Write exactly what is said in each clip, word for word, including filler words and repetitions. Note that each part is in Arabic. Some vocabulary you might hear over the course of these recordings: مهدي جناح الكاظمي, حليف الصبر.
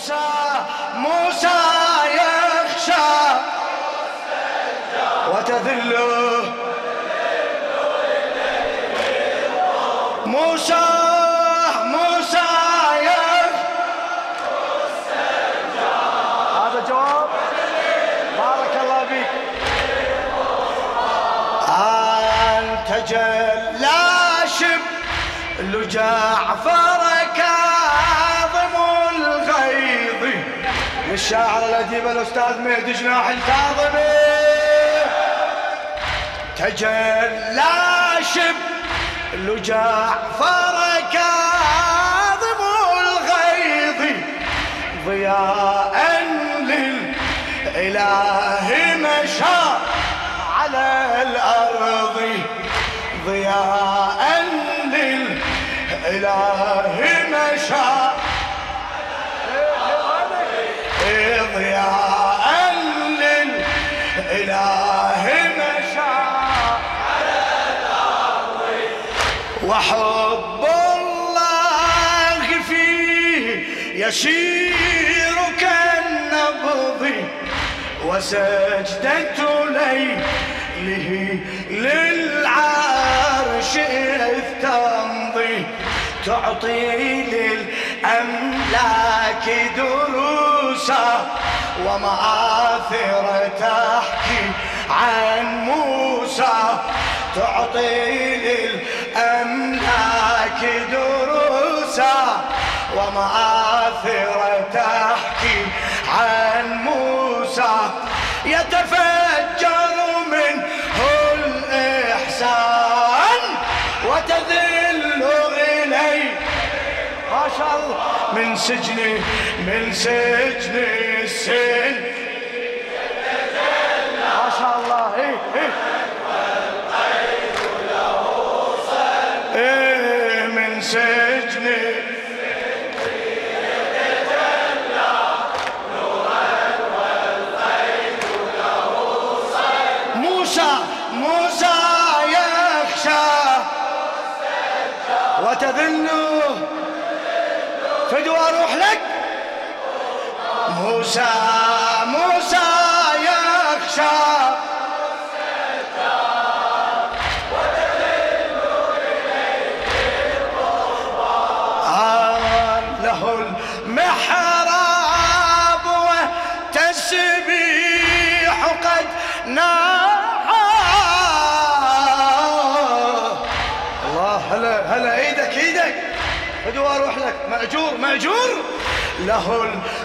موسى موسى يخشى وتذل موسى موسى يخشى. هذا جواب. بارك الله بك. أنت جلا شب لجعفر الشاعر الأديب الأستاذ مهدي جناح الكاظمي تجلى شبل جعفر كاظم الغيظ ضياء للإله مشى على الأرض ضياء للإله مشى ضياء للإله مشى على الأرض وحب الله فيه يسير كالنبض وسجدة ليله للعرش إذ تمضي تعطي للأملاك دروسا ومآثر تحكي عن موسى تعطي للأملاك دروسا ومآثر تحكي عن موسى يتفجر منه الإحسان وتذل إليه ما شاء الله من سجن من سجن السن ما شاء الله ايه ايه والطير له صن ايه من سجن يتجلى نورا والطير له صن موسى موسى يخشى وتذل فدوى اروح لك موسى موسى يخشى وتذل اليه القربان له المحراب والتسبيح قد نعاه الله هلا هلا ايدك ايدك فدوى اروح لك مأجور مأجور له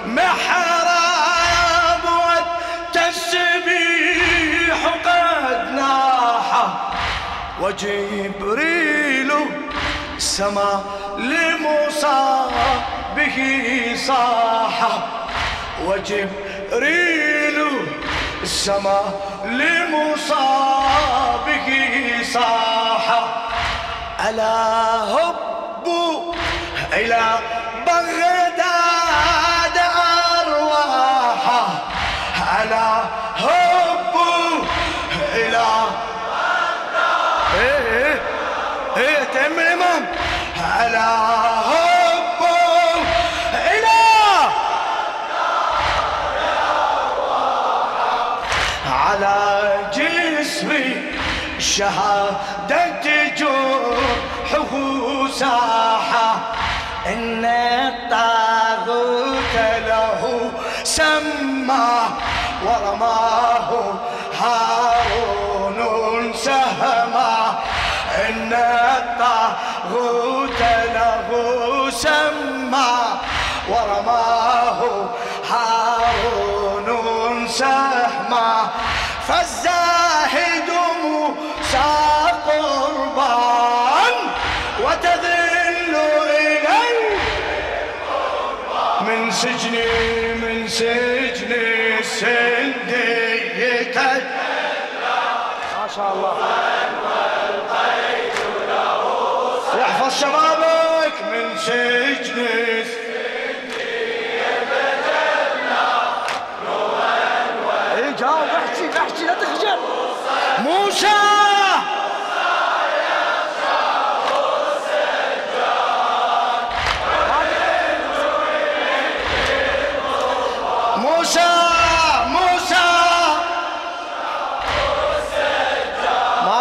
المحراب والتسبيح قد ناحه وجبريل سما لموسى به صاحه وجبريل سما لموسى به صاحه ألا هبوا إلى بغداد أرواحه ألا هبوا إلى بغداد إيه إيه تأم الإمام ألا هبوا إلى على جسم شهادة جرحه ساحة إن الطاغوت له سما ورماه هارون سهما إن الطاغوت له سما ورماه هارون سهما فالزاهد موسى قربان وتذل من سجني من سجني سندي يتجلى ما شاء الله يحفظ شبابك من سجني سندي يتجلى نورا والطير اي جاوب احكي احكي لا تخجل موسى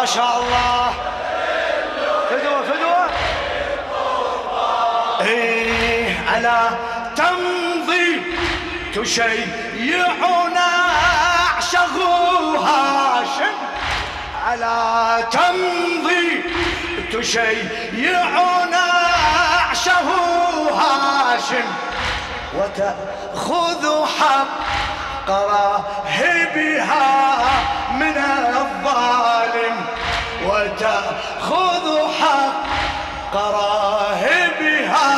ما شاء الله. فدوة فدوة ايه الا تمضي تشيعنا اعشغوا هاشم، الا تمضي تشيعنا اعشغوا هاشم وتأخذ حق راهبها من الظالم، وتأخذ حق راهبها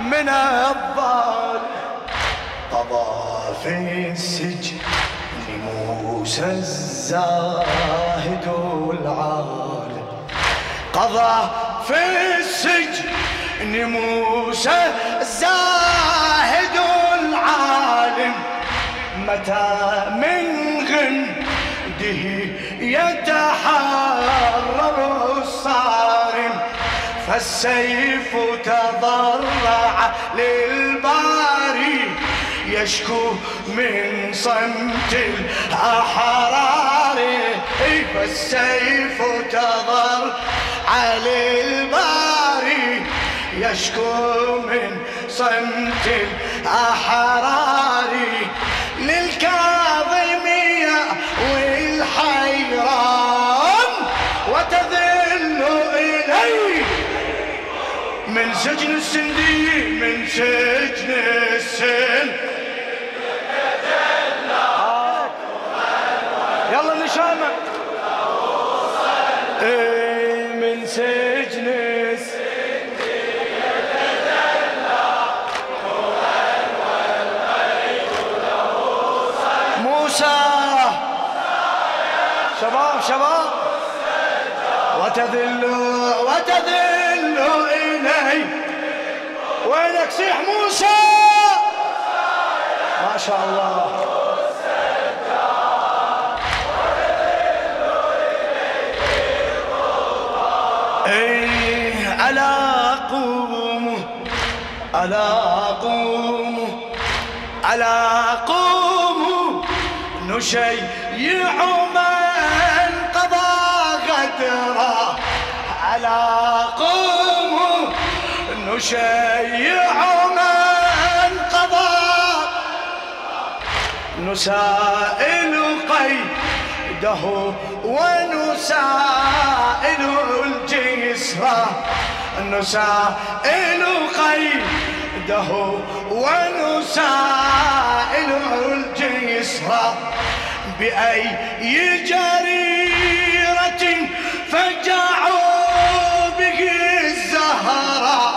من الظالم. قضى في السجن موسى الزاهد العالم، قضى في السجن موسى الزاهد العالم، متى من غمده يتحرر الصارم، فالسيف تضرع للباري يشكو من صمت الأحرار، فالسيف تضرع للباري يشكو من صمت الأحرار، للكاظمية والحيران وتذل إليه من سجن السندي، من سجن السن يلا نشامك من سجن شباب شباب وتذل وتذل إليه. وينك سيح موسى ما شاء الله. إيه ألا قوم ألا قوم ألا قوم نشيع من قضى غدره، ألا قوم نشيع من قضى، نسائل قيده ونسائل الجسر، نسائل قيده ونسائل الجسر، بأي جريرة فجعوا به الزهراء،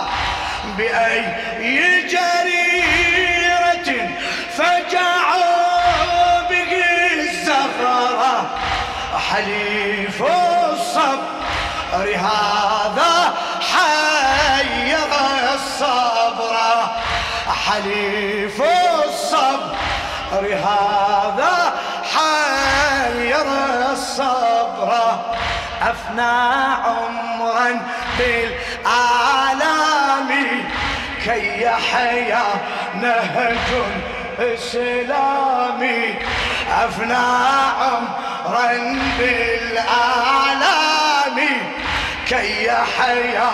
بأي جريرة فجعوا به الزهراء، حليف الصبر هذا حير الصبر، حليف الصبر هذا حير الصبر، أفنى عمرا بالآلام كي يحيا نهج إسلامي، أفنى عمرا بالآلام كي يحيا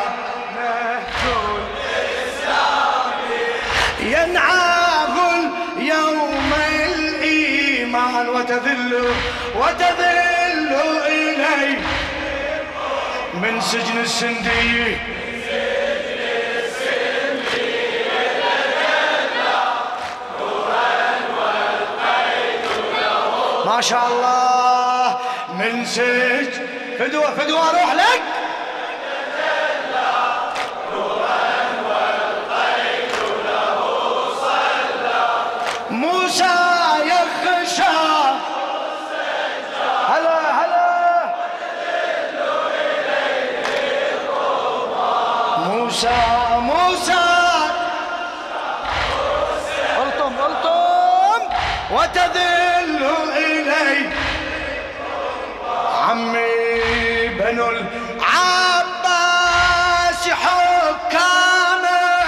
نهج إسلامي، ينعاه اليوم الإيمان وتذل وتذل إليه من سجن السندي، ما شاء الله من سج فدوة فدوة اروح لك موسى يخشى هلا هلا موسى موسى قلتم قلتم وتذل عمي بنو العباس حكاما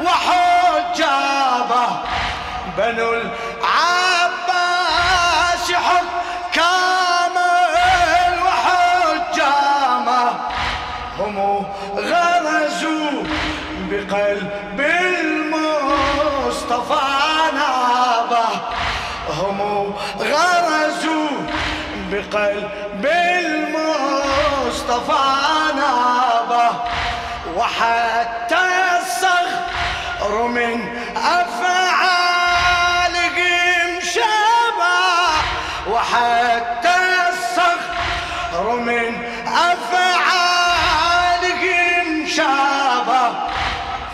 وحجابا، بنو العباس حكاما وحجابا، بقلب المصطفى نابه هم غرزوا بقلب المصطفى نابه وحتى الصغر من أفعالهم شبه وحتى الصغر من أفعالهم شبه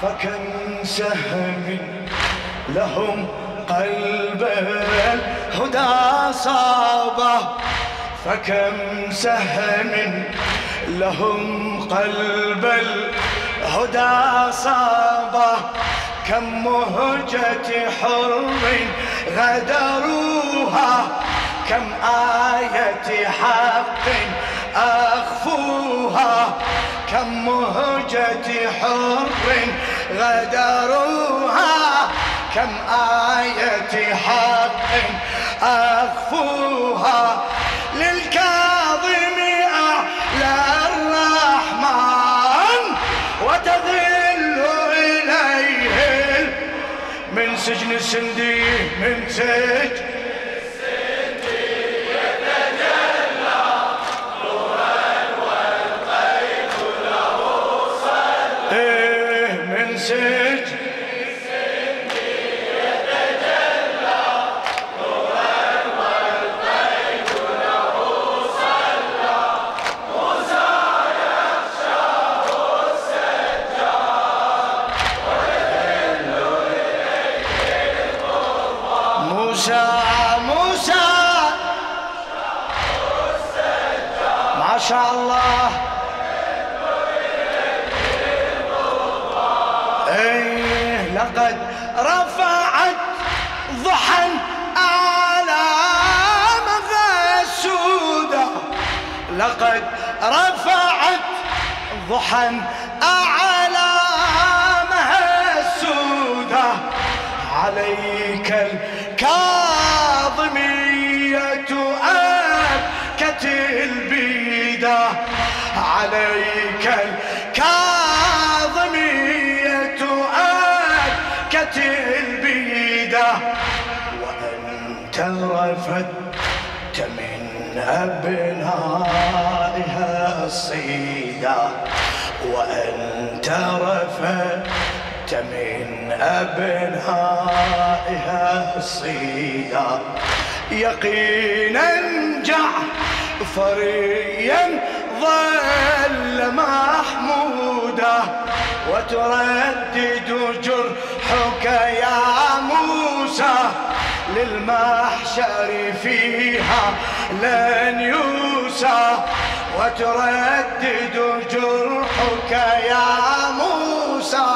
فكم سهم لهم قلب الهدى صابه فكم سهم لهم قلب الهدى صابه كم مهجة حر غدروها كم آية حق أخفوها كم مهجة حر غدروها كم آية حق أخفوها للكاظم أعلى الرحمن وتذل إليه من سجن السندي من سجن لقد رفعت ضحى أعلامها السودة عليك الكاظمية أبكت البيدة عليك الكاظمية أبكت البيدة وأنت رفدت من أبنائها الصيدة وأنت رفدت من أبنائها الصيدة يقينا جعفريا ظل محمودة وتردد جرحك يا موسى للمحشر فيها لن يوسى وتردد جرحك يا موسى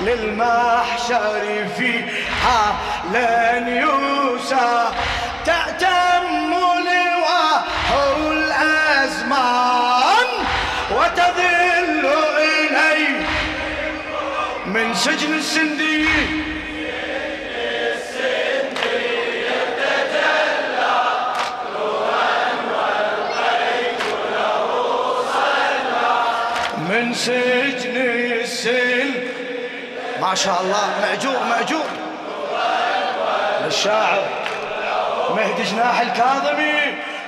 للمحشر فيها لن يوسى تأتم لواه الأزمان وتذل إليه من سجن السندي من سجن السلم. ما شاء الله مأجور مأجور للشاعر مهدي جناح الكاظمي.